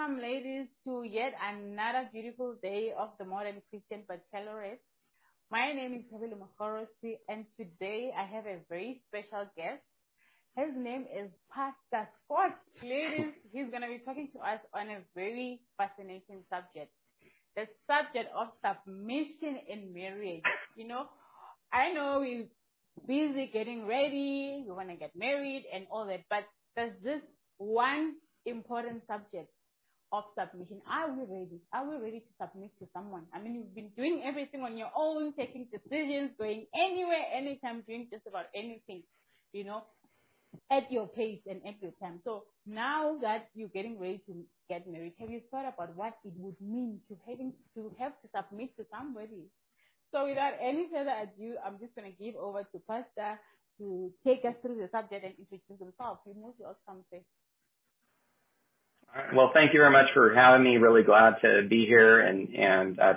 Welcome, ladies, to yet another beautiful day of the Modern Christian Bachelorette. My name is Thobile Mogorosi, and today I have a very special guest. His name is Pastor Scott. Ladies, he's going to be talking to us on a very fascinating subject, the subject of submission in marriage. You know, I know we're busy getting ready, we want to get married and all that, but there's this one important subject of submission. Are we ready? Are we ready to submit to someone? I mean, you've been doing everything on your own, taking decisions, going anywhere, anytime, doing just about anything, you know, at your pace and at your time. So now that you're getting ready to get married, have you thought about what it would mean to have to submit to somebody? So without any further ado, I'm just going to give over to Pastor to take us through the subject and introduce himself. He must welcome say. Well, thank you very much for having me. Really glad to be here and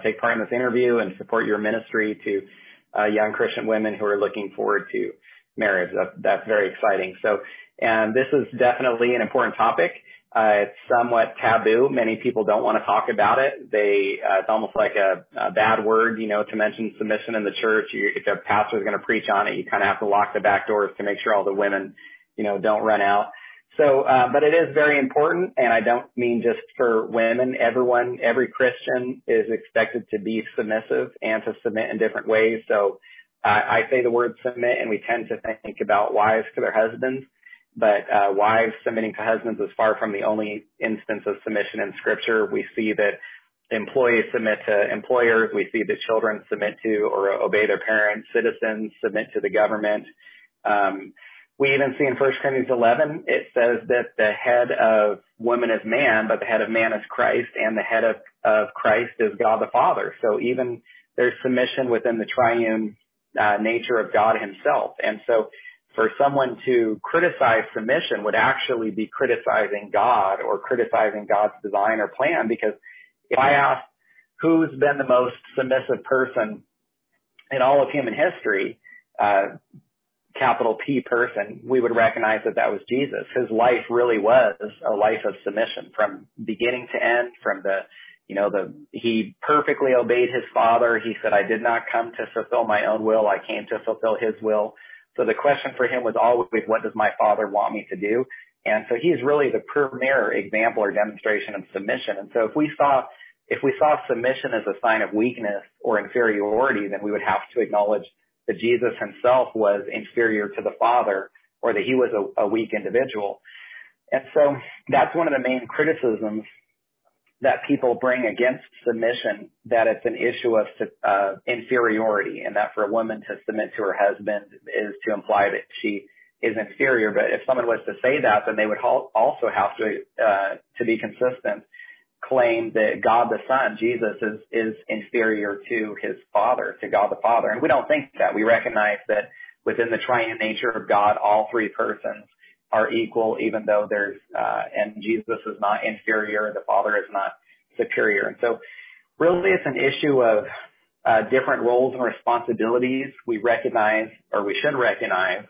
take part in this interview and support your ministry to young Christian women who are looking forward to marriage. That's very exciting. So, and this is definitely an important topic. It's somewhat taboo. Many people don't want to talk about it. It's almost like a bad word, you know, to mention submission in the church. If a pastor is going to preach on it, you kind of have to lock the back doors to make sure all the women, you know, don't run out. So, but it is very important, and I don't mean just for women. Everyone, every Christian is expected to be submissive and to submit in different ways. So I say the word submit, and we tend to think about wives to their husbands, but wives submitting to husbands is far from the only instance of submission in Scripture. We see that employees submit to employers. We see that children submit to or obey their parents. Citizens submit to the government. We even see in 1 Corinthians 11, it says that the head of woman is man, but the head of man is Christ, and the head of Christ is God the Father. So even there's submission within the triune nature of God himself. And so for someone to criticize submission would actually be criticizing God or criticizing God's design or plan, because if I ask who's been the most submissive person in all of human history, capital P person, we would recognize that that was Jesus. His life really was a life of submission from beginning to end, he perfectly obeyed his Father. He said, I did not come to fulfill my own will. I came to fulfill his will. So the question for him was always, what does my Father want me to do? And so he's really the premier example or demonstration of submission. And so if we saw submission as a sign of weakness or inferiority, then we would have to acknowledge that Jesus himself was inferior to the Father, or that he was a weak individual. And so that's one of the main criticisms that people bring against submission, that it's an issue of inferiority, and that for a woman to submit to her husband is to imply that she is inferior. But if someone was to say that, then they would also have to be consistent, claim that God the Son, Jesus, is inferior to his Father, to God the Father. And we don't think that. We recognize that within the triune nature of God, all three persons are equal, even though and Jesus is not inferior, the Father is not superior. And so really it's an issue of different roles and responsibilities. We recognize, or we should recognize,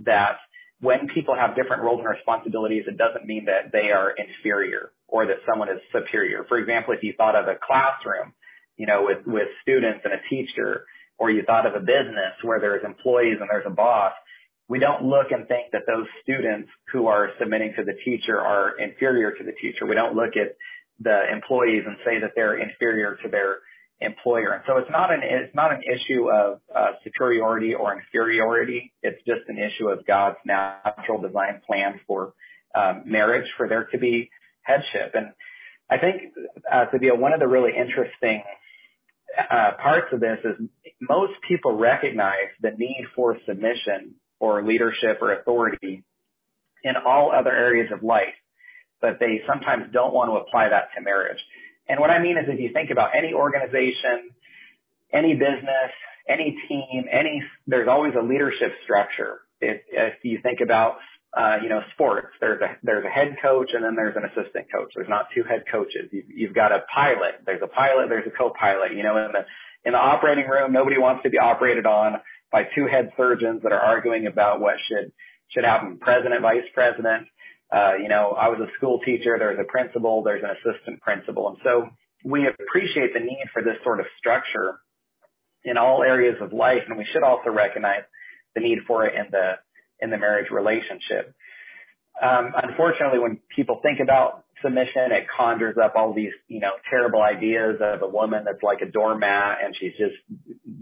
that when people have different roles and responsibilities, it doesn't mean that they are inferior or that someone is superior. For example, if you thought of a classroom, you know, with students and a teacher, or you thought of a business where there's employees and there's a boss, we don't look and think that those students who are submitting to the teacher are inferior to the teacher. We don't look at the employees and say that they're inferior to their employer. And so it's not an issue of superiority or inferiority. It's just an issue of God's natural design plan for marriage, for there to be headship. And I think, Thobile, one of the really interesting parts of this is most people recognize the need for submission or leadership or authority in all other areas of life, but they sometimes don't want to apply that to marriage. And what I mean is, if you think about any organization, any business, any team, there's always a leadership structure. If you think about sports, there's a head coach and then there's an assistant coach. There's not two head coaches. You've got a pilot. There's a pilot. There's a co-pilot. You know, in the operating room, nobody wants to be operated on by two head surgeons that are arguing about what should happen. President, vice president. I was a school teacher, there's a principal, there's an assistant principal. And so we appreciate the need for this sort of structure in all areas of life. And we should also recognize the need for it in the marriage relationship. Unfortunately, when people think about submission, it conjures up all these, terrible ideas of a woman that's like a doormat and she's just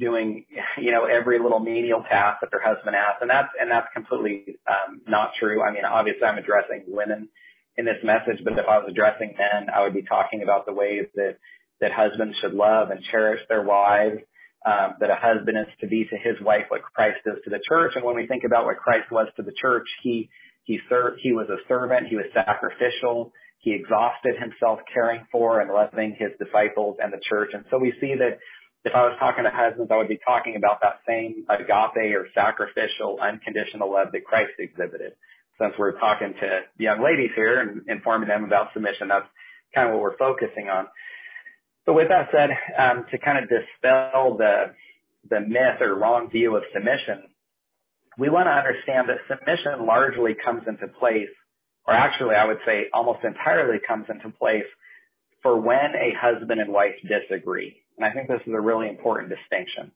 doing, every little menial task that her husband asks. And that's completely not true. I mean, obviously I'm addressing women in this message, but if I was addressing men, I would be talking about the ways that husbands should love and cherish their wives, that a husband is to be to his wife what Christ is to the church. And when we think about what Christ was to the church, he was a servant, he was sacrificial, he exhausted himself caring for and loving his disciples and the church. And so we see that if I was talking to husbands, I would be talking about that same agape or sacrificial, unconditional love that Christ exhibited. Since we're talking to young ladies here and informing them about submission, that's kind of what we're focusing on. But with that said, to kind of dispel the myth or wrong view of submission, we want to understand that submission largely comes into place, or actually I would say almost entirely comes into place for when a husband and wife disagree. And I think this is a really important distinction.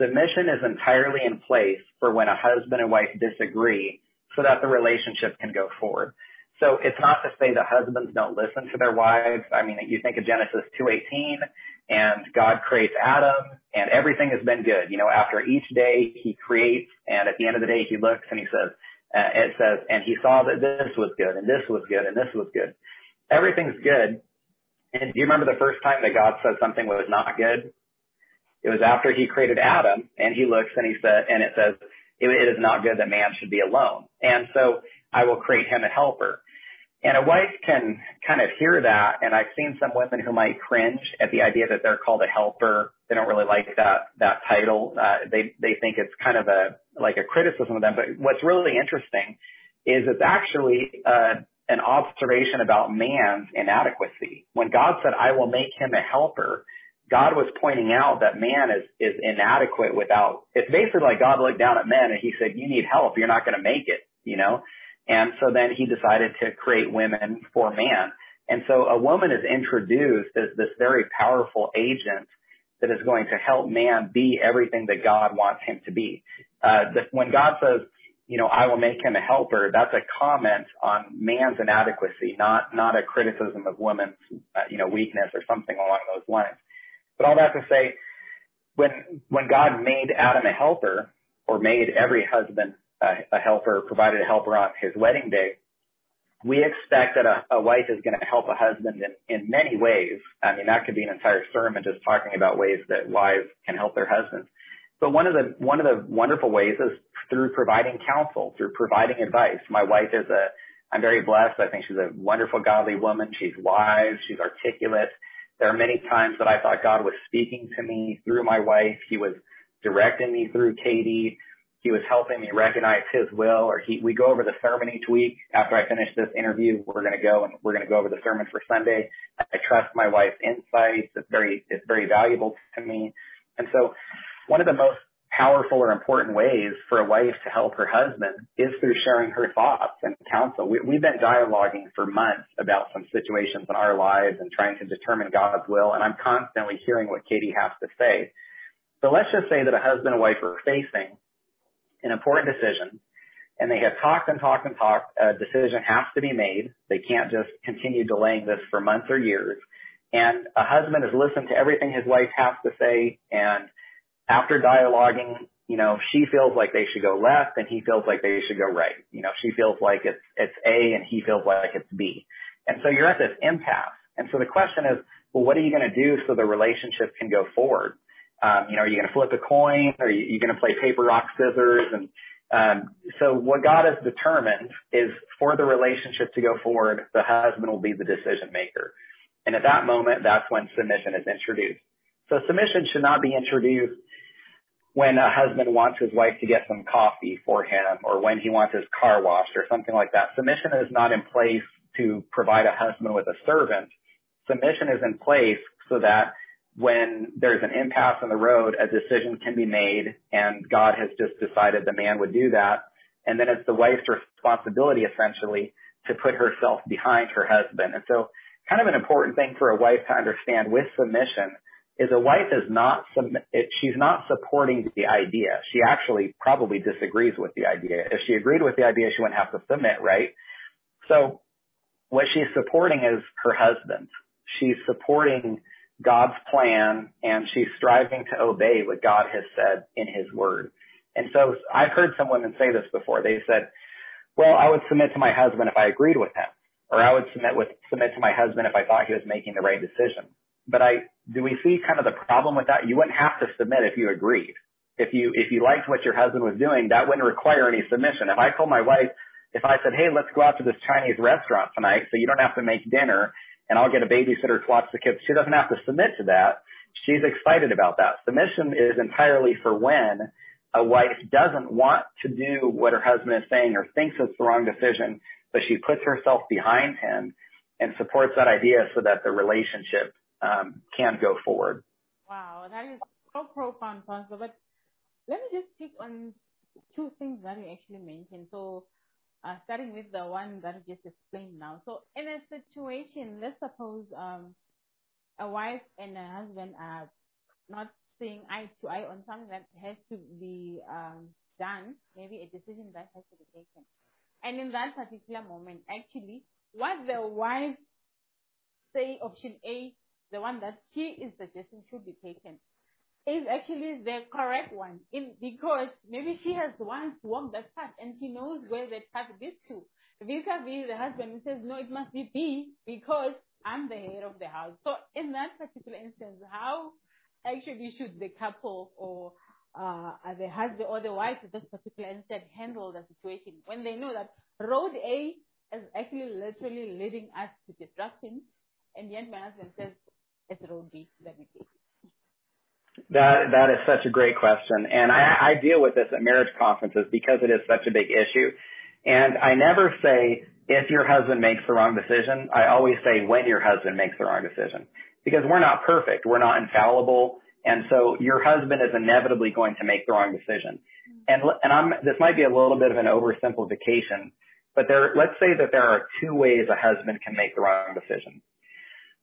Submission is entirely in place for when a husband and wife disagree so that the relationship can go forward. So it's not to say that husbands don't listen to their wives. I mean, you think of Genesis 2:18 and God creates Adam and everything has been good. After each day he creates, and at the end of the day he looks and it says, and he saw that this was good and this was good and this was good. Everything's good. And do you remember the first time that God said something was not good? It was after he created Adam, and he looks and he said, and it says, it is not good that man should be alone. And so I will create him a helper. And a wife can kind of hear that, and I've seen some women who might cringe at the idea that they're called a helper. They don't really like that title. They think it's kind of a criticism of them. But what's really interesting is it's actually an observation about man's inadequacy. When God said, I will make him a helper, God was pointing out that man is inadequate without – it's basically like God looked down at men and he said, you need help. You're not going to make it, And so then he decided to create women for man. And so a woman is introduced as this very powerful agent that is going to help man be everything that God wants him to be. When God says, I will make him a helper, that's a comment on man's inadequacy, not a criticism of woman's, weakness or something along those lines. But all that to say, when God made Adam a helper, or made every husband a helper, provided a helper on his wedding day, we expect that a wife is going to help a husband in many ways. I mean, that could be an entire sermon just talking about ways that wives can help their husbands. But one of the wonderful ways is through providing counsel, through providing advice. My wife I'm very blessed. I think she's a wonderful, godly woman. She's wise. She's articulate. There are many times that I thought God was speaking to me through my wife. He was directing me through Katie. He was helping me recognize his will. We go over the sermon each week. After I finish this interview, we're going to go over the sermon for Sunday. I trust my wife's insights. It's very valuable to me. And so one of the most powerful or important ways for a wife to help her husband is through sharing her thoughts and counsel. We've been dialoguing for months about some situations in our lives and trying to determine God's will, and I'm constantly hearing what Katie has to say. So let's just say that a husband and wife are facing an important decision, and they have talked and talked and talked. A decision has to be made. They can't just continue delaying this for months or years. And a husband has listened to everything his wife has to say, and after dialoguing, she feels like they should go left and he feels like they should go right. She feels like it's A and he feels like it's B. And so you're at this impasse. And so the question is, well, what are you going to do so the relationship can go forward? Are you going to flip a coin? Are you going to play paper, rock, scissors? And so what God has determined is for the relationship to go forward, the husband will be the decision maker. And at that moment, that's when submission is introduced. So submission should not be introduced when a husband wants his wife to get some coffee for him or when he wants his car washed or something like that. Submission is not in place to provide a husband with a servant. Submission is in place so that when there's an impasse on the road, a decision can be made, and God has just decided the man would do that. And then it's the wife's responsibility, essentially, to put herself behind her husband. And so kind of an important thing for a wife to understand with submission is a wife is not, she's not supporting the idea. She actually probably disagrees with the idea. If she agreed with the idea, she wouldn't have to submit, right? So what she's supporting is her husband. She's supporting God's plan, and she's striving to obey what God has said in his word. And so I've heard some women say this before. They said, well, I would submit to my husband if I agreed with him, or I would submit to my husband if I thought he was making the right decision. But do we see kind of the problem with that? You wouldn't have to submit if you agreed. If you liked what your husband was doing, that wouldn't require any submission. If I told my wife, if I said, hey, let's go out to this Chinese restaurant tonight so you don't have to make dinner and I'll get a babysitter to watch the kids, she doesn't have to submit to that. She's excited about that. Submission is entirely for when a wife doesn't want to do what her husband is saying or thinks it's the wrong decision, but she puts herself behind him and supports that idea so that the relationship can go forward. Wow, that is so profound, Pastor. But let me just pick on two things that you actually mentioned. So starting with the one that you just explained now. So in a situation, let's suppose a wife and a husband are not seeing eye to eye on something that has to be done, maybe a decision that has to be taken. And in that particular moment, actually, what the wife say, option A, the one that she is suggesting should be taken, is actually the correct one, because maybe she has once walked that path and she knows where that path leads to. Vis-a-vis the husband who says, no, it must be B because I'm the head of the house. So in that particular instance, how actually should the couple or the husband or the wife at this particular instance handle the situation when they know that road A is actually literally leading us to destruction, and yet my husband says it's road B that we take? That is such a great question, and I deal with this at marriage conferences because it is such a big issue. And I never say if your husband makes the wrong decision. I always say when your husband makes the wrong decision, because we're not perfect, we're not infallible, and so your husband is inevitably going to make the wrong decision. And this might be a little bit of an oversimplification, but let's say that there are two ways a husband can make the wrong decision.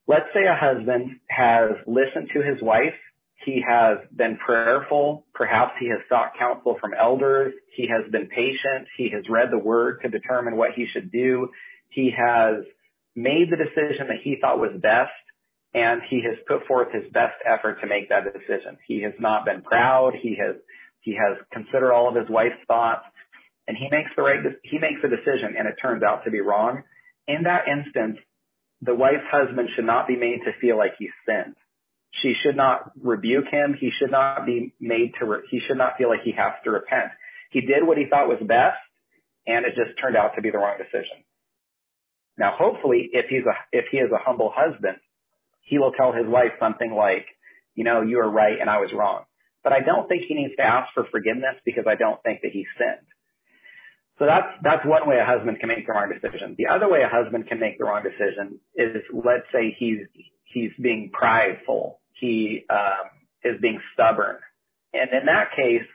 Let's say a husband has listened to his wife. He has been prayerful. Perhaps he has sought counsel from elders. He has been patient. He has read the word to determine what he should do. He has made the decision that he thought was best, and he has put forth his best effort to make that decision. He has not been proud. He has considered all of his wife's thoughts, and he makes a decision, and it turns out to be wrong. In that instance, the wife's husband should not be made to feel like he sinned. She should not rebuke him. He should not be made to, he should not feel like he has to repent. He did what he thought was best, and it just turned out to be the wrong decision. Now, hopefully, if he is a humble husband, he will tell his wife something like, you know, you are right and I was wrong. But I don't think he needs to ask for forgiveness because I don't think that he sinned. So that's one way a husband can make the wrong decision. The other way a husband can make the wrong decision is, let's say he's being prideful. He is being stubborn. And in that case,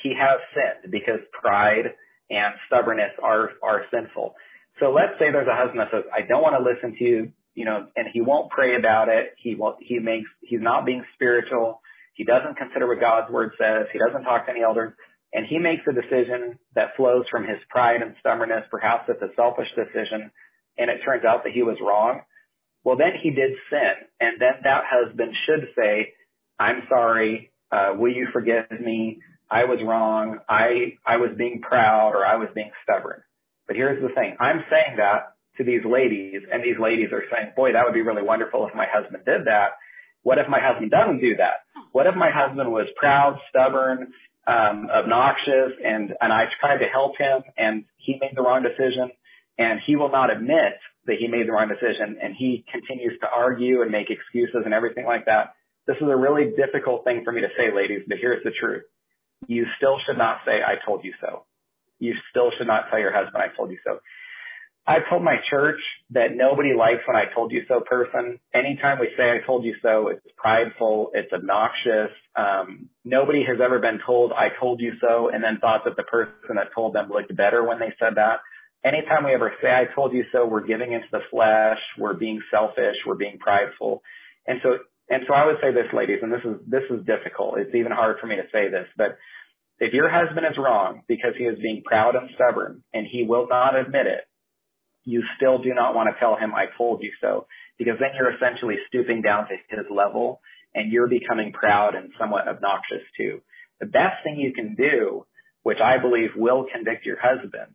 he has sinned because pride and stubbornness are sinful. So let's say there's a husband that says, I don't want to listen to you, you know, and he won't pray about it. He's not being spiritual. He doesn't consider what God's word says. He doesn't talk to any elders. And he makes a decision that flows from his pride and stubbornness. Perhaps it's a selfish decision, and it turns out that he was wrong. Well, then he did sin, and then that husband should say, I'm sorry, will you forgive me? I was wrong. I was being proud, or I was being stubborn. But here's the thing. I'm saying that to these ladies, and these ladies are saying, boy, that would be really wonderful if my husband did that. What if my husband doesn't do that? What if my husband was proud, stubborn, obnoxious, and I tried to help him, and he made the wrong decision? And he will not admit that he made the wrong decision, and he continues to argue and make excuses and everything like that. This is a really difficult thing for me to say, ladies, but here's the truth. You still should not say, I told you so. You still should not tell your husband, I told you so. I told my church that nobody likes when I told you so person. Anytime we say I told you so, it's prideful, it's obnoxious. Nobody has ever been told I told you so and then thought that the person that told them looked better when they said that. anytime we ever say, I told you so, we're giving into the flesh, we're being selfish, we're being prideful. And so I would say this, ladies, and this is difficult. It's even hard for me to say this, but if your husband is wrong because he is being proud and stubborn and he will not admit it, you still do not want to tell him, I told you so, because then you're essentially stooping down to his level and you're becoming proud and somewhat obnoxious too. The best thing you can do, which I believe will convict your husband,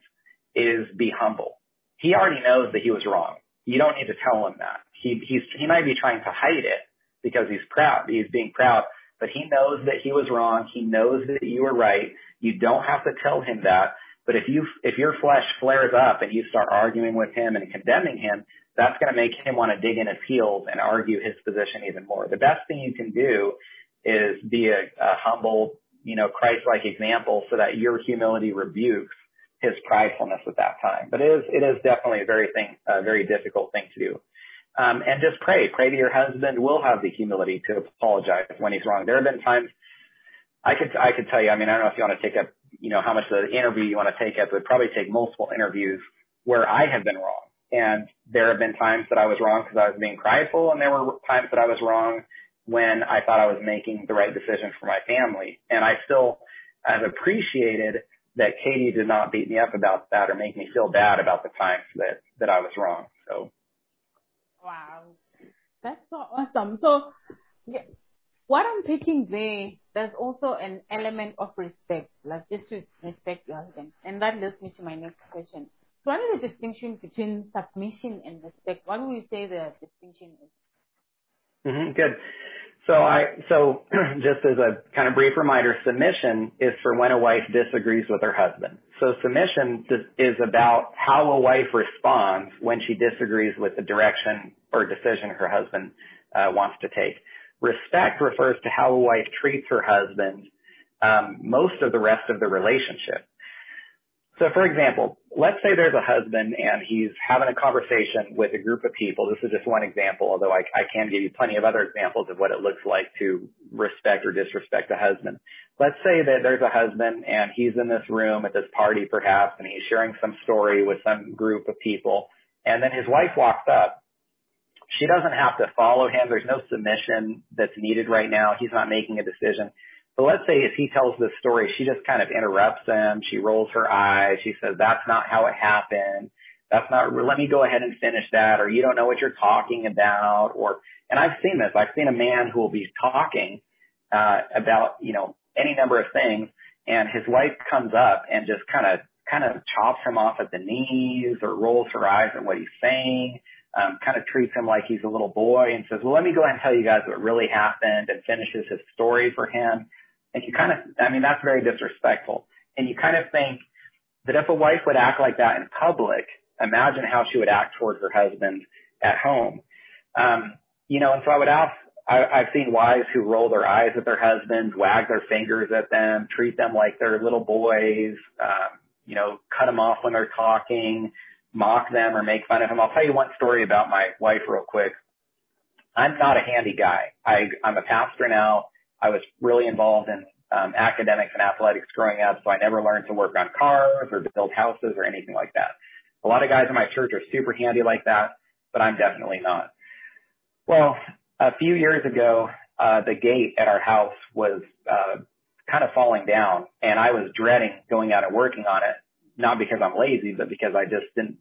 is be humble. He already knows that he was wrong. You don't need to tell him that. He might be trying to hide it because he's proud. He's being proud, but he knows that he was wrong. He knows that you were right. You don't have to tell him that. But if your flesh flares up and you start arguing with him and condemning him, that's going to make him want to dig in his heels and argue his position even more. The best thing you can do is be a humble, Christ-like example so that your humility rebukes his pridefulness at that time. But it is definitely a very difficult thing to do. And just pray. Pray that your husband will have the humility to apologize when he's wrong. There have been times I could tell you, I don't know if you want to take up, how much of the interview you want to take up. It would probably take multiple interviews where I have been wrong. And there have been times that I was wrong because I was being prideful. And there were times that I was wrong when I thought I was making the right decision for my family. And I still have appreciated that Katie did not beat me up about that or make me feel bad about the times that I was wrong. So. Wow. That's so awesome. So yeah, what I'm picking there's also an element of respect, like just to respect your husband. And that leads me to my next question. So what is the distinction between submission and respect? What would you say the distinction is? Mm-hmm, good. So just as a kind of brief reminder, submission is for when a wife disagrees with her husband. So submission is about how a wife responds when she disagrees with the direction or decision her husband wants to take. Respect refers to how a wife treats her husband most of the rest of the relationship. So for example, let's say there's a husband and he's having a conversation with a group of people. This is just one example, although I can give you plenty of other examples of what it looks like to respect or disrespect a husband. Let's say that there's a husband and he's in this room at this party perhaps, and he's sharing some story with some group of people, and then his wife walks up. She doesn't have to follow him. There's no submission that's needed right now. He's not making a decision. But let's say if he tells this story, she just kind of interrupts him. She rolls her eyes. She says, that's not how it happened. Let me go ahead and finish that. Or you don't know what you're talking about. And I've seen this. I've seen a man who will be talking, about, any number of things. And his wife comes up and just kind of chops him off at the knees or rolls her eyes at what he's saying. Kind of treats him like he's a little boy and says, well, let me go ahead and tell you guys what really happened, and finishes his story for him. And you that's very disrespectful. And you kind of think that if a wife would act like that in public, imagine how she would act towards her husband at home. And so I would ask, I've seen wives who roll their eyes at their husbands, wag their fingers at them, treat them like they're little boys, cut them off when they're talking, mock them or make fun of him. I'll tell you one story about my wife real quick. I'm not a handy guy. I'm a pastor now. I was really involved in academics and athletics growing up, so I never learned to work on cars or build houses or anything like that. A lot of guys in my church are super handy like that, but I'm definitely not. Well, a few years ago, the gate at our house was kind of falling down, and I was dreading going out and working on it. Not because I'm lazy, but because I just didn't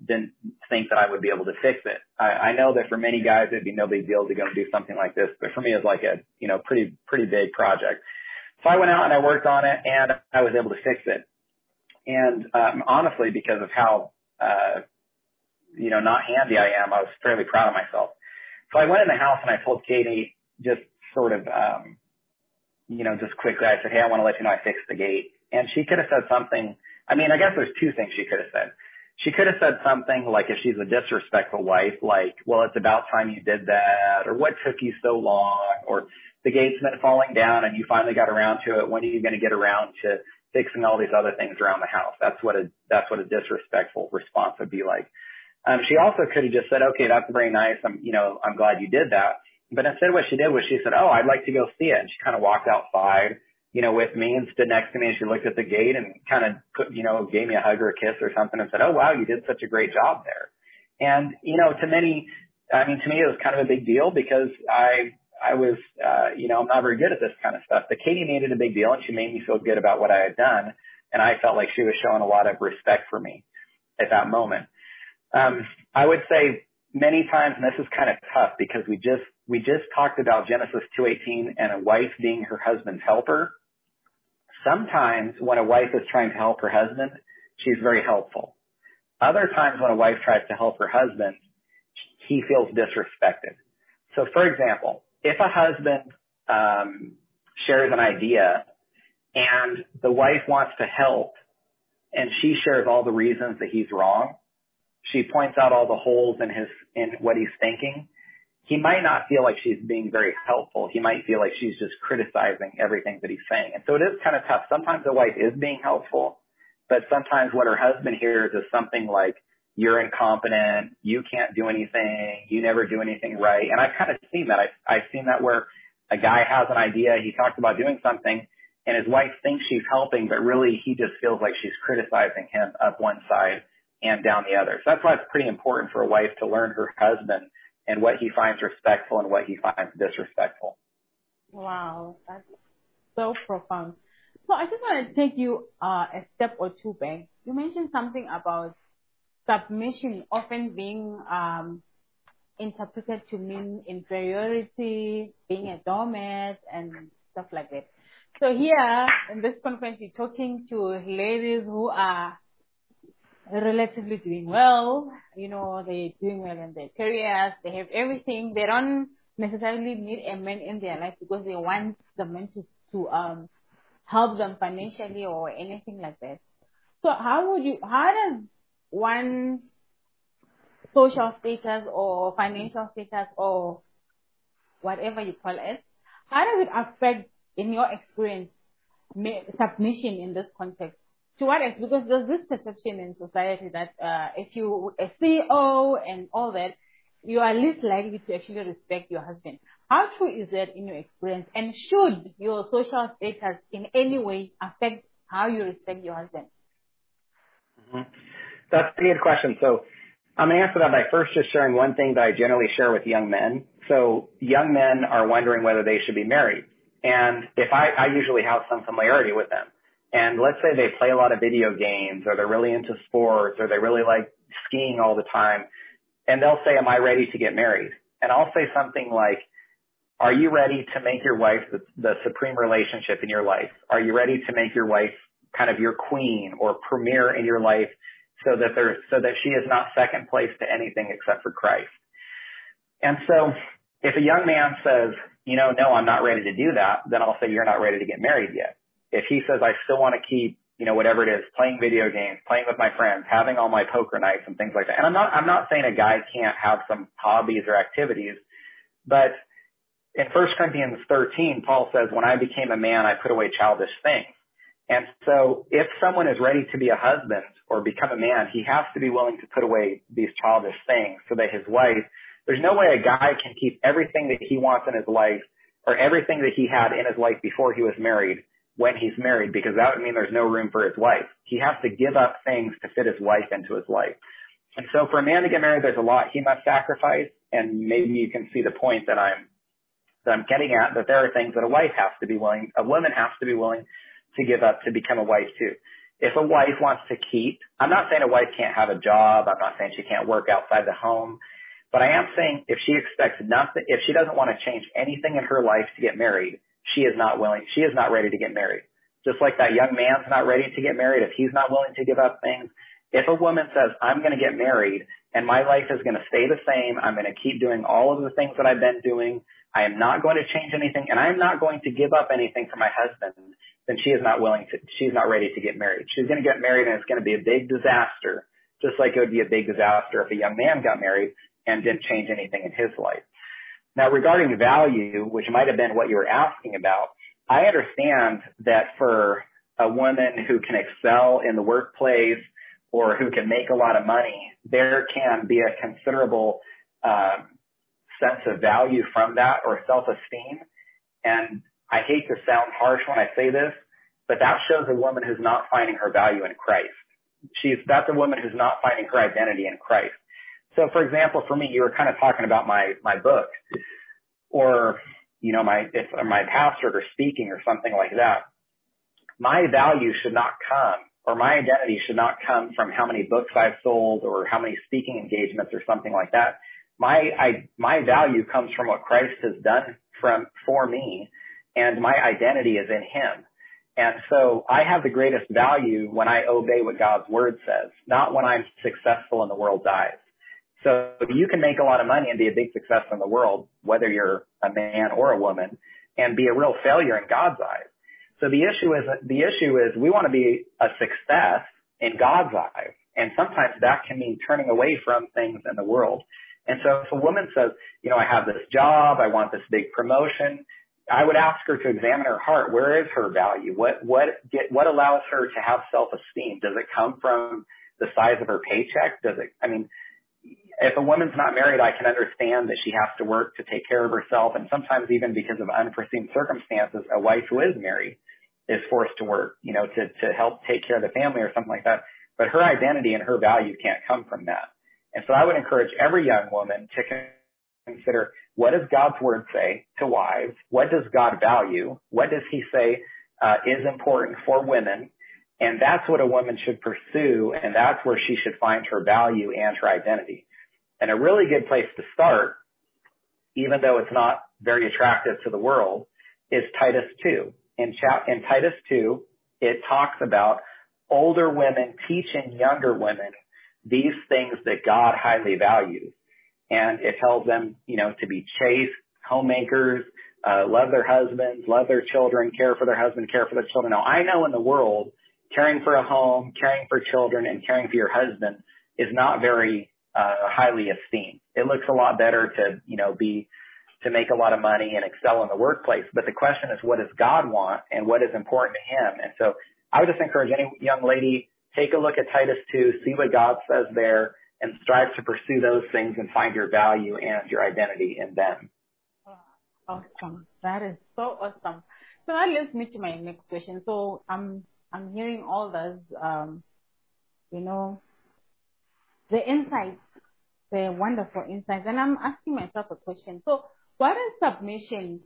think that I would be able to fix it. I know that for many guys, it'd be no big deal to go and do something like this. But for me, it was like a, pretty big project. So I went out and I worked on it and I was able to fix it. And, honestly, because of how, not handy I am, I was fairly proud of myself. So I went in the house and I told Katie just sort of, just quickly, I said, hey, I want to let you know I fixed the gate. And she could have said something. I guess there's two things she could have said. She could have said something like, if she's a disrespectful wife, like, well, it's about time you did that, or what took you so long, or the gate's been falling down and you finally got around to it. When are you going to get around to fixing all these other things around the house? That's what a disrespectful response would be like. She also could have just said, okay, that's very nice. I'm glad you did that. But instead what she did was she said, oh, I'd like to go see it. And she kind of walked outside. you know, with me and stood next to me, and she looked at the gate and kind of, you know, gave me a hug or a kiss or something and said, "Oh, wow, you did such a great job there." And, you know, to many, I mean, to me, it was kind of a big deal because I was, you know, I'm not very good at this kind of stuff. But Katie made it a big deal, and she made me feel good about what I had done. And I felt like she was showing a lot of respect for me at that moment. I would say many times, and this is kind of tough because we just talked about Genesis 2:18 and a wife being her husband's helper. Sometimes when a wife is trying to help her husband, she's very helpful. Other times when a wife tries to help her husband, he feels disrespected. So, for example, if a husband shares an idea and the wife wants to help and she shares all the reasons that he's wrong, she points out all the holes in what he's thinking, he might not feel like she's being very helpful. He might feel like she's just criticizing everything that he's saying. And so it is kind of tough. Sometimes the wife is being helpful, but sometimes what her husband hears is something like, "You're incompetent. You can't do anything. You never do anything right." And I've kind of seen that. I've seen that where a guy has an idea. He talks about doing something and his wife thinks she's helping, but really he just feels like she's criticizing him up one side and down the other. So that's why it's pretty important for a wife to learn her husband and what he finds respectful and what he finds disrespectful. Wow, that's so profound. So I just want to take you a step or two back. You mentioned something about submission often being interpreted to mean inferiority, being a doormat, and stuff like that. So here in this conference, we're talking to ladies who are relatively doing well, you know, they're doing well in their careers, they have everything, they don't necessarily need a man in their life because they want the man to help them financially or anything like that. So how does one's social status or financial status or whatever you call it, how does it affect, in your experience, submission in this context? To what extent? Because there's this perception in society that if you a CEO and all that, you are least likely to actually respect your husband. How true is that in your experience? And should your social status in any way affect how you respect your husband? Mm-hmm. That's a good question. So I'm going to answer that by first just sharing one thing that I generally share with young men. So young men are wondering whether they should be married. And if I usually have some familiarity with them. And let's say they play a lot of video games or they're really into sports or they really like skiing all the time. And they'll say, "Am I ready to get married?" And I'll say something like, "Are you ready to make your wife the supreme relationship in your life? Are you ready to make your wife kind of your queen or premier in your life so that she is not second place to anything except for Christ?" And so if a young man says, you know, "No, I'm not ready to do that," then I'll say, "You're not ready to get married yet." If he says, "I still want to keep, you know, whatever it is, playing video games, playing with my friends, having all my poker nights and things like that." And I'm not saying a guy can't have some hobbies or activities, but in 1 Corinthians 13, Paul says, "When I became a man, I put away childish things." And so if someone is ready to be a husband or become a man, he has to be willing to put away these childish things so that his wife, there's no way a guy can keep everything that he wants in his life or everything that he had in his life before he was married when he's married, because that would mean there's no room for his wife. He has to give up things to fit his wife into his life. And so for a man to get married, there's a lot he must sacrifice. And maybe you can see the point that I'm getting at, that there are things that a woman has to be willing to give up to become a wife too. If a wife wants to keep, I'm not saying a wife can't have a job. I'm not saying she can't work outside the home, but I am saying if she expects nothing, if she doesn't want to change anything in her life to get married, she is not ready to get married. Just like that young man's not ready to get married if he's not willing to give up things. If a woman says, "I'm going to get married and my life is going to stay the same, I'm going to keep doing all of the things that I've been doing, I am not going to change anything and I'm not going to give up anything for my husband," then she's not ready to get married. She's going to get married and it's going to be a big disaster, just like it would be a big disaster if a young man got married and didn't change anything in his life. Now, regarding value, which might have been what you were asking about, I understand that for a woman who can excel in the workplace or who can make a lot of money, there can be a considerable sense of value from that or self-esteem. And I hate to sound harsh when I say this, but that shows a woman who's not finding her value in Christ. That's a woman who's not finding her identity in Christ. So, for example, for me, you were kind of talking about my book or, you know, my pastorate or speaking or something like that. My value should not come, or my identity should not come from how many books I've sold or how many speaking engagements or something like that. My value comes from what Christ has done for me, and my identity is in him. And so I have the greatest value when I obey what God's word says, not when I'm successful in the world's eyes. So you can make a lot of money and be a big success in the world, whether you're a man or a woman, and be a real failure in God's eyes. So the issue is we want to be a success in God's eyes. And sometimes that can mean turning away from things in the world. And so if a woman says, you know, I have this job, I want this big promotion, I would ask her to examine her heart. Where is her value? What allows her to have self-esteem? Does it come from the size of her paycheck? If a woman's not married, I can understand that she has to work to take care of herself. And sometimes even because of unforeseen circumstances, a wife who is married is forced to work, you know, to help take care of the family or something like that. But her identity and her value can't come from that. And so I would encourage every young woman to consider, what does God's word say to wives? What does God value? What does he say is important for women? And that's what a woman should pursue. And that's where she should find her value and her identity. And a really good place to start, even though it's not very attractive to the world, is Titus 2. In Titus 2, it talks about older women teaching younger women these things that God highly values. And it tells them, you know, to be chaste, homemakers, love their husbands, love their children, care for their husband, care for their children. Now, I know in the world, caring for a home, caring for children, and caring for your husband is not very highly esteemed. It looks a lot better to, you know, to make a lot of money and excel in the workplace. But the question is, what does God want and what is important to him? And so I would just encourage any young lady, take a look at Titus 2, see what God says there, and strive to pursue those things and find your value and your identity in them. Awesome. That is so awesome. So that leads me to my next question. So I'm hearing all those, you know, the insights. They're wonderful insights. And I'm asking myself a question. So what does submission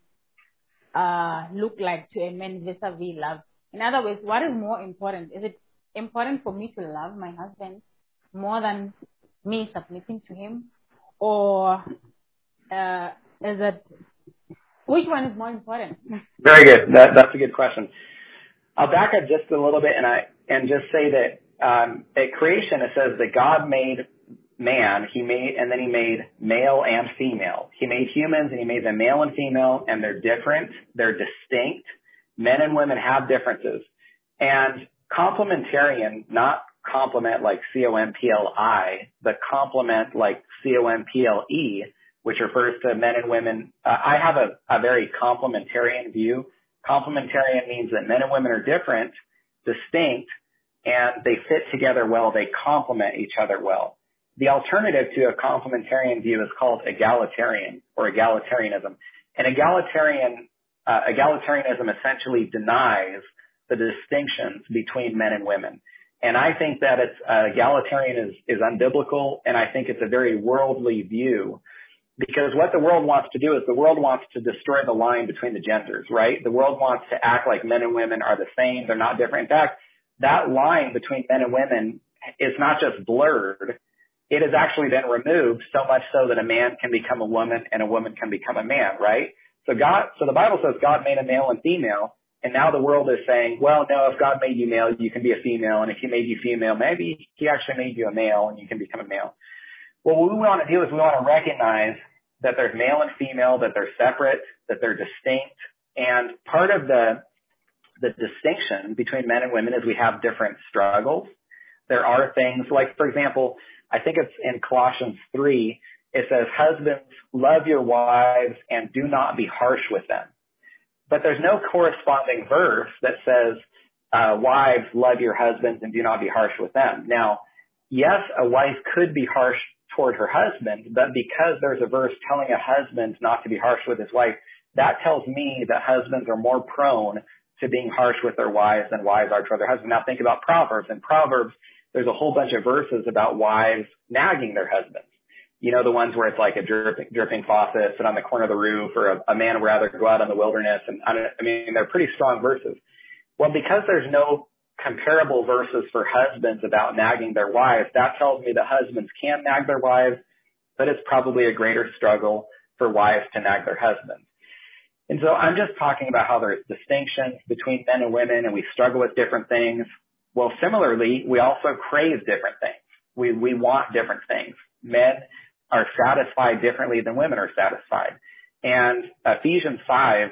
look like to a man vis-a-vis love? In other words, what is more important? Is it important for me to love my husband more than me submitting to him? Or which one is more important? Very good. That's a good question. I'll back up just a little bit and just say that at creation, it says that God made man, and then he made male and female. He made humans, and he made them male and female, and they're different. They're distinct. Men and women have differences. And complementarian, not complement like C-O-M-P-L-I, but complement like C-O-M-P-L-E, which refers to men and women. I have a very complementarian view. Complementarian means that men and women are different, distinct, and they fit together well. They complement each other well. The alternative to a complementarian view is called egalitarian or egalitarianism. And egalitarianism essentially denies the distinctions between men and women. And I think that egalitarian is unbiblical, and I think it's a very worldly view, because what the world wants to do is the world wants to destroy the line between the genders, right? The world wants to act like men and women are the same. They're not different. In fact, that line between men and women is not just blurred. It has actually been removed so much so that a man can become a woman and a woman can become a man, right? So the Bible says God made a male and female, and now the world is saying, well, no, if God made you male, you can be a female, and if he made you female, maybe he actually made you a male and you can become a male. Well, what we want to do is we want to recognize that there's male and female, that they're separate, that they're distinct, and part of the distinction between men and women is we have different struggles. There are things like, for example, I think it's in Colossians 3, it says, husbands, love your wives and do not be harsh with them. But there's no corresponding verse that says, wives, love your husbands and do not be harsh with them. Now, yes, a wife could be harsh toward her husband, but because there's a verse telling a husband not to be harsh with his wife, that tells me that husbands are more prone to being harsh with their wives than wives are to their husbands. Now think about Proverbs. In Proverbs, there's a whole bunch of verses about wives nagging their husbands. You know, the ones where it's like a dripping faucet, sit on the corner of the roof, or a man would rather go out in the wilderness. And I mean, they're pretty strong verses. Well, because there's no comparable verses for husbands about nagging their wives, that tells me that husbands can nag their wives, but it's probably a greater struggle for wives to nag their husbands. And so I'm just talking about how there's distinctions between men and women, and we struggle with different things. Well, similarly, we also crave different things. We want different things. Men are satisfied differently than women are satisfied. And Ephesians 5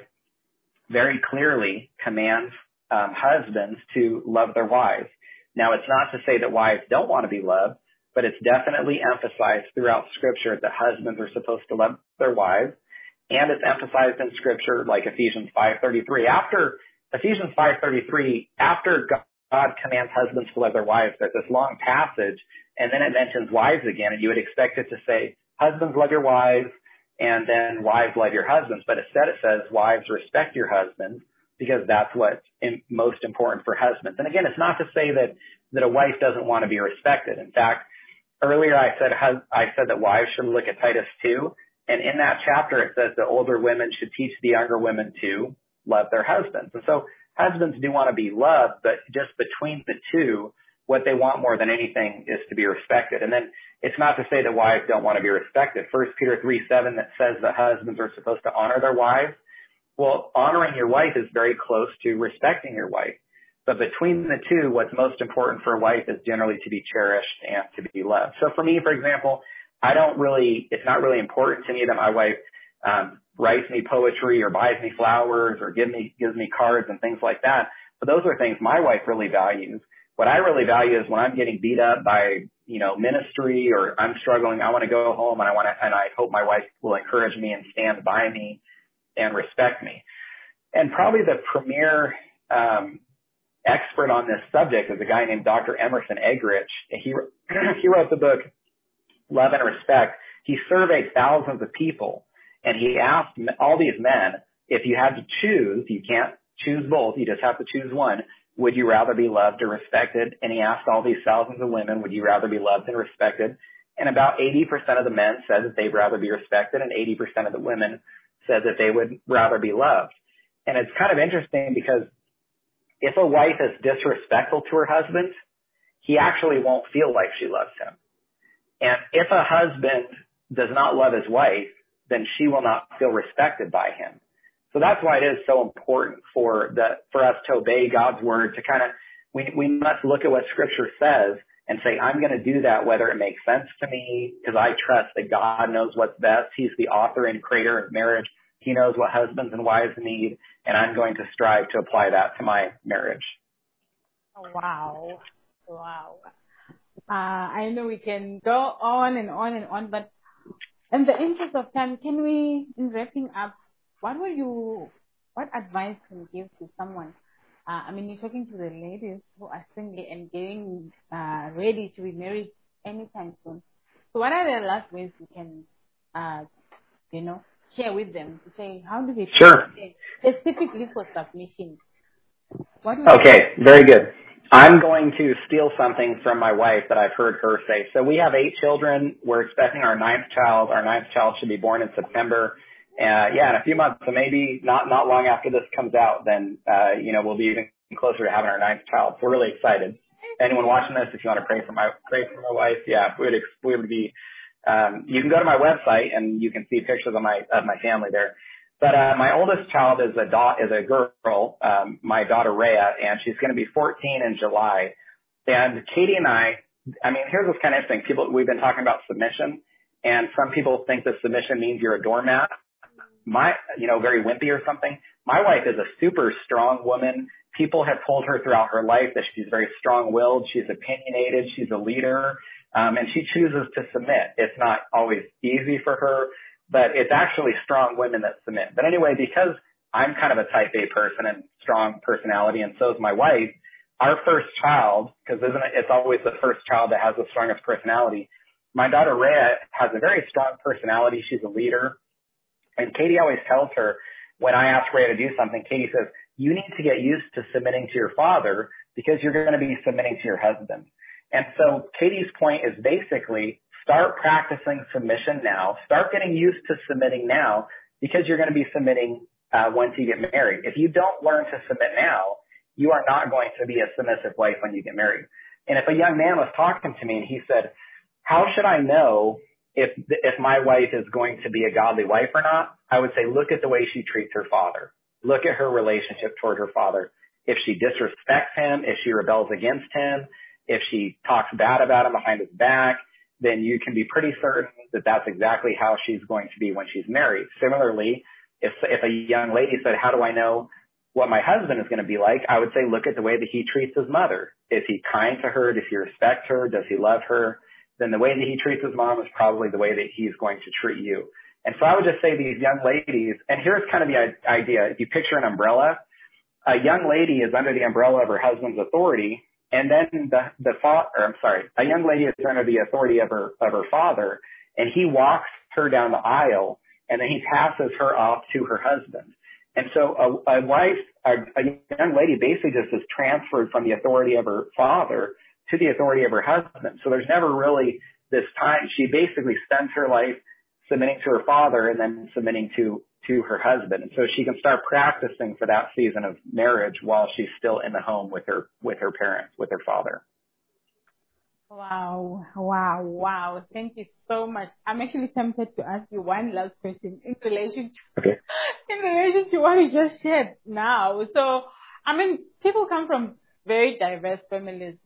very clearly commands husbands to love their wives. Now, it's not to say that wives don't want to be loved, but it's definitely emphasized throughout Scripture that husbands are supposed to love their wives. And it's emphasized in Scripture, like Ephesians 5:33. After Ephesians 5:33, after God commands husbands to love their wives, there's this long passage, and then it mentions wives again, and you would expect it to say, husbands, love your wives, and then wives, love your husbands. But instead it says, wives, respect your husbands, because that's what's most important for husbands. And again, it's not to say that a wife doesn't want to be respected. In fact, earlier I said that wives should look at Titus 2. And in that chapter, it says that older women should teach the younger women to love their husbands. And so husbands do want to be loved, but just between the two, what they want more than anything is to be respected. And then it's not to say that wives don't want to be respected. 1 Peter 3:7 that says that husbands are supposed to honor their wives. Well, honoring your wife is very close to respecting your wife. But between the two, what's most important for a wife is generally to be cherished and to be loved. So for me, for example, it's not really important to me that my wife writes me poetry or buys me flowers or gives me cards and things like that. But those are things my wife really values. What I really value is when I'm getting beat up by, ministry, or I'm struggling, I want to go home and I hope my wife will encourage me and stand by me and respect me. And probably the premier, expert on this subject is a guy named Dr. Emerson Eggerich. He wrote the book, Love and Respect. He surveyed thousands of people, and he asked all these men, if you had to choose, you can't choose both, you just have to choose one, would you rather be loved or respected? And he asked all these thousands of women, would you rather be loved and respected? And about 80% of the men said that they'd rather be respected, and 80% of the women said that they would rather be loved. And it's kind of interesting because if a wife is disrespectful to her husband, he actually won't feel like she loves him. And if a husband does not love his wife, then she will not feel respected by him. So that's why it is so important for us to obey God's word, to kind of, we must look at what Scripture says and say, I'm going to do that whether it makes sense to me, because I trust that God knows what's best. He's the author and creator of marriage. He knows what husbands and wives need, and I'm going to strive to apply that to my marriage. Wow. I know we can go on and on and on, but in the interest of time, in wrapping up, what advice can you give to someone? You're talking to the ladies who are single and getting ready to be married anytime soon. So what are the last ways you can, share with them to say, how do they prepare, specifically for submission? Very good. I'm going to steal something from my wife that I've heard her say. So we have 8 children. We're expecting our 9th child. Our 9th child should be born in September. In a few months, so maybe not long after this comes out, then, we'll be even closer to having our 9th child. So we're really excited. Anyone watching this, if you want to pray for my wife, you can go to my website and you can see pictures of my family there. But my oldest child is a girl, my daughter Rhea, and she's going to be 14 in July. And Katie and I mean, here's what's kind of interesting. We've been talking about submission, and some people think that submission means you're a doormat, very wimpy or something. My wife is a super strong woman. People have told her throughout her life that she's very strong-willed, she's opinionated, she's a leader, and she chooses to submit. It's not always easy for her, but it's actually strong women that submit. But anyway, because I'm kind of a type A person and strong personality, and so is my wife, our first child, because it's always the first child that has the strongest personality. My daughter Rhea has a very strong personality. She's a leader. And Katie always tells her when I asked Rhea to do something, Katie says, you need to get used to submitting to your father because you're going to be submitting to your husband. And so Katie's point is basically start practicing submission now. Start getting used to submitting now because you're going to be submitting once you get married. If you don't learn to submit now, you are not going to be a submissive wife when you get married. And if a young man was talking to me and he said, how should I know if my wife is going to be a godly wife or not? I would say, look at the way she treats her father. Look at her relationship toward her father. If she disrespects him, if she rebels against him, if she talks bad about him behind his back, then you can be pretty certain that that's exactly how she's going to be when she's married. Similarly, if a young lady said, how do I know what my husband is going to be like? I would say, look at the way that he treats his mother. Is he kind to her? Does he respect her? Does he love her? Then the way that he treats his mom is probably the way that he's going to treat you. And so I would just say these young ladies, and here's kind of the idea. If you picture an umbrella, a young lady is under the umbrella of her husband's authority. And then a young lady is under the authority of her father, and he walks her down the aisle, and then he passes her off to her husband. And so a young lady basically just is transferred from the authority of her father to the authority of her husband. So there's never really this time. She basically spends her life submitting to her father and then submitting to her husband. And so she can start practicing for that season of marriage while she's still in the home with her parents, with her father. Wow. Thank you so much. I'm actually tempted to ask you one last question in relation to what you just shared now. So, I mean, people come from very diverse families.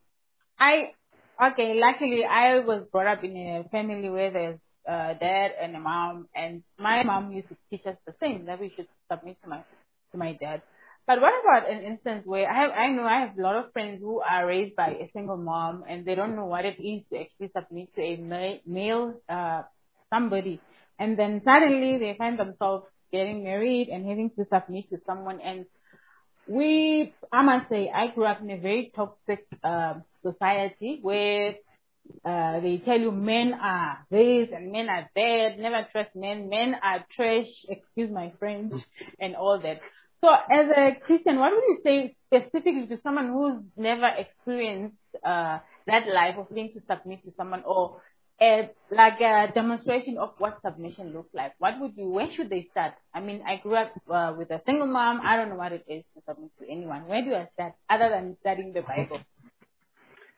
Luckily I was brought up in a family where there's a dad and a mom, and my mom used to teach us the same, that we should submit to my dad. But what about an instance where I have a lot of friends who are raised by a single mom, and they don't know what it is to actually submit to a male somebody, and then suddenly they find themselves getting married and having to submit to someone. And I must say, I grew up in a very toxic society where they tell you men are this and men are that, never trust men, men are trash, excuse my French, and all that. So as a Christian, what would you say specifically to someone who's never experienced that life of being to submit to someone, or like a demonstration of what submission looks like? Where should they start? I mean, I grew up with a single mom. I don't know what it is to submit to anyone. Where do I start other than studying the Bible?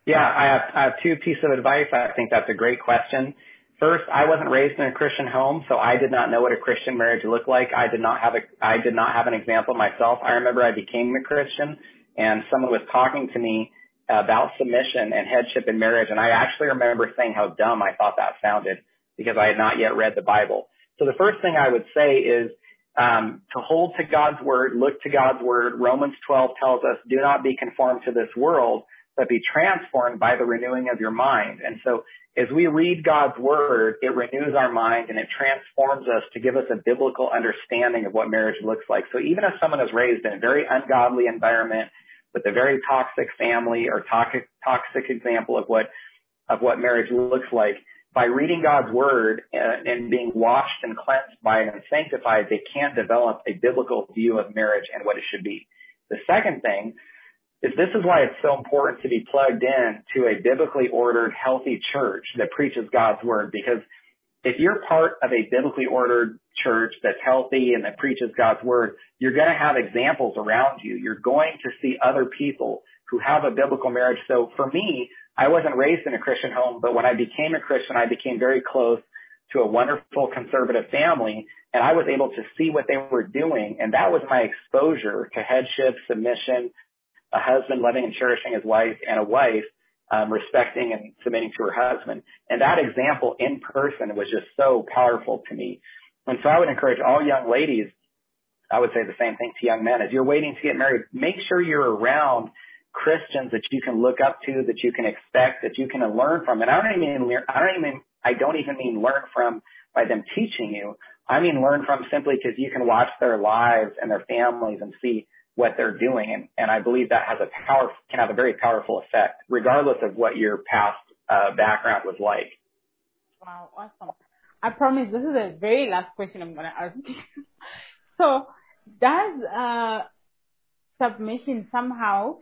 Yeah, I have two pieces of advice. I think that's a great question. First, I wasn't raised in a Christian home, so I did not know what a Christian marriage looked like. I did not have an example myself. I remember I became a Christian, and someone was talking to me about submission and headship in marriage, and I actually remember saying how dumb I thought that sounded because I had not yet read the Bible. So the first thing I would say is to hold to God's word, look to God's word. Romans 12 tells us, do not be conformed to this world, but be transformed by the renewing of your mind. And so as we read God's word, it renews our mind and it transforms us to give us a biblical understanding of what marriage looks like. So even if someone is raised in a very ungodly environment, with a very toxic family or toxic example of what marriage looks like, by reading God's word and being washed and cleansed by it and sanctified, they can develop a biblical view of marriage and what it should be. The second thing is, this is why it's so important to be plugged in to a biblically ordered, healthy church that preaches God's word, because if you're part of a biblically ordered church that's healthy and that preaches God's word, you're going to have examples around you. You're going to see other people who have a biblical marriage. So for me, I wasn't raised in a Christian home, but when I became a Christian, I became very close to a wonderful conservative family, and I was able to see what they were doing. And that was my exposure to headship, submission, a husband loving and cherishing his wife, and a wife respecting and submitting to her husband. And that example in person was just so powerful to me. And so I would encourage all young ladies, I would say the same thing to young men. As you're waiting to get married, make sure you're around Christians that you can look up to, that you can expect, that you can learn from. And I don't even mean learn from by them teaching you. I mean learn from simply because you can watch their lives and their families and see what they're doing. And I believe that can have a very powerful effect, regardless of what your past background was like. Wow, awesome. I promise this is the very last question I'm going to ask you. So Does submission somehow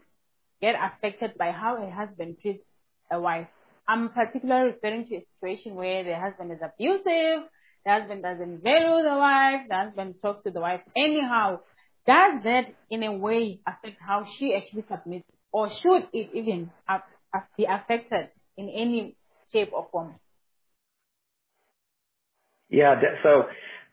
get affected by how a husband treats a wife? I'm particularly referring to a situation where the husband is abusive, the husband doesn't value the wife, the husband talks to the wife anyhow. Does that in a way affect how she actually submits, or should it even be affected in any shape or form? Yeah, so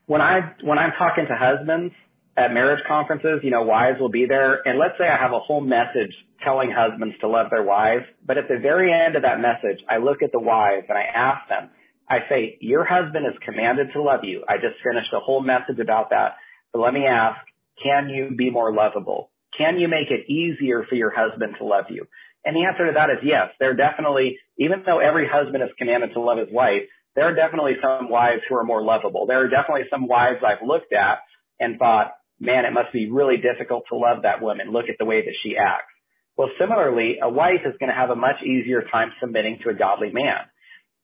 when I'm talking to husbands at marriage conferences, you know, wives will be there. And let's say I have a whole message telling husbands to love their wives. But at the very end of that message, I look at the wives and I ask them, I say, your husband is commanded to love you. I just finished a whole message about that. But let me ask, can you be more lovable? Can you make it easier for your husband to love you? And the answer to that is yes. There are definitely, even though every husband is commanded to love his wife, there are definitely some wives who are more lovable. There are definitely some wives I've looked at and thought, man, it must be really difficult to love that woman. Look at the way that she acts. Well, similarly, a wife is going to have a much easier time submitting to a godly man.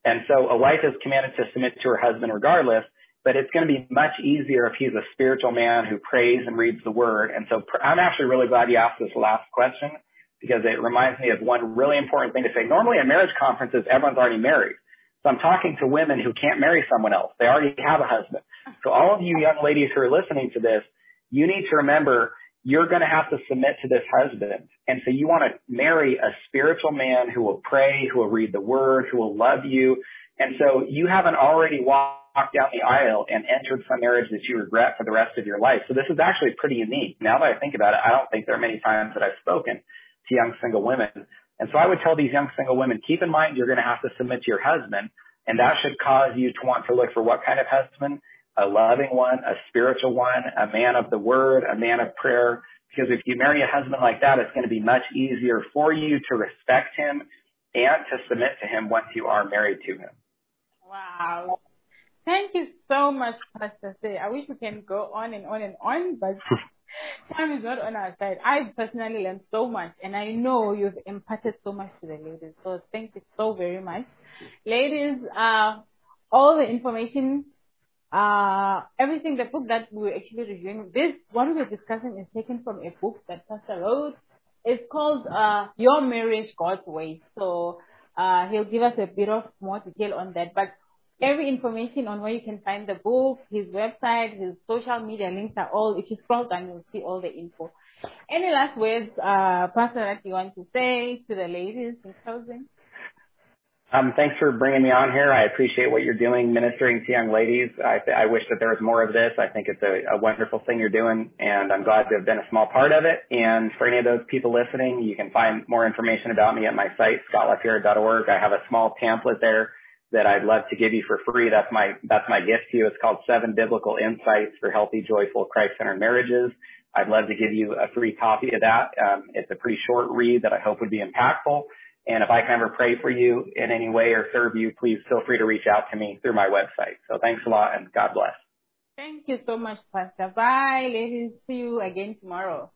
And so a wife is commanded to submit to her husband regardless, but it's going to be much easier if he's a spiritual man who prays and reads the word. And so I'm actually really glad you asked this last question, because it reminds me of one really important thing to say. Normally at marriage conferences, everyone's already married. So I'm talking to women who can't marry someone else. They already have a husband. So all of you young ladies who are listening to this, you need to remember you're going to have to submit to this husband. And so you want to marry a spiritual man who will pray, who will read the word, who will love you. And so you haven't already walked down the aisle and entered some marriage that you regret for the rest of your life. So this is actually pretty unique. Now that I think about it, I don't think there are many times that I've spoken to young single women. And so I would tell these young single women, keep in mind you're going to have to submit to your husband, and that should cause you to want to look for what kind of husband? A loving one, a spiritual one, a man of the word, a man of prayer. Because if you marry a husband like that, it's going to be much easier for you to respect him and to submit to him once you are married to him. Wow. Thank you so much, Pastor Say. I wish we can go on and on and on, but time is not on our side. I personally learned so much, and I know you've imparted so much to the ladies. So thank you so very much. Ladies, all the information, everything, the book that we were actually reviewing, this, what we were discussing is taken from a book that Pastor wrote. It's called Your Marriage, God's Way. So he'll give us a bit of more detail on that. But every information on where you can find the book, his website, his social media links are all, if you scroll down, you'll see all the info. Any last words, Pastor, that you want to say to the ladies in closing? Thanks for bringing me on here. I appreciate what you're doing, ministering to young ladies. I wish that there was more of this. I think it's a wonderful thing you're doing, and I'm glad to have been a small part of it. And for any of those people listening, you can find more information about me at my site, scotlapierre.org. I have a small pamphlet there that I'd love to give you for free. That's my gift to you. It's called 7 Biblical Insights for Healthy, Joyful, Christ-Centered Marriages. I'd love to give you a free copy of that. It's a pretty short read that I hope would be impactful. And if I can ever pray for you in any way or serve you, please feel free to reach out to me through my website. So thanks a lot, and God bless. Thank you so much, Pastor. Bye, ladies. See you again tomorrow.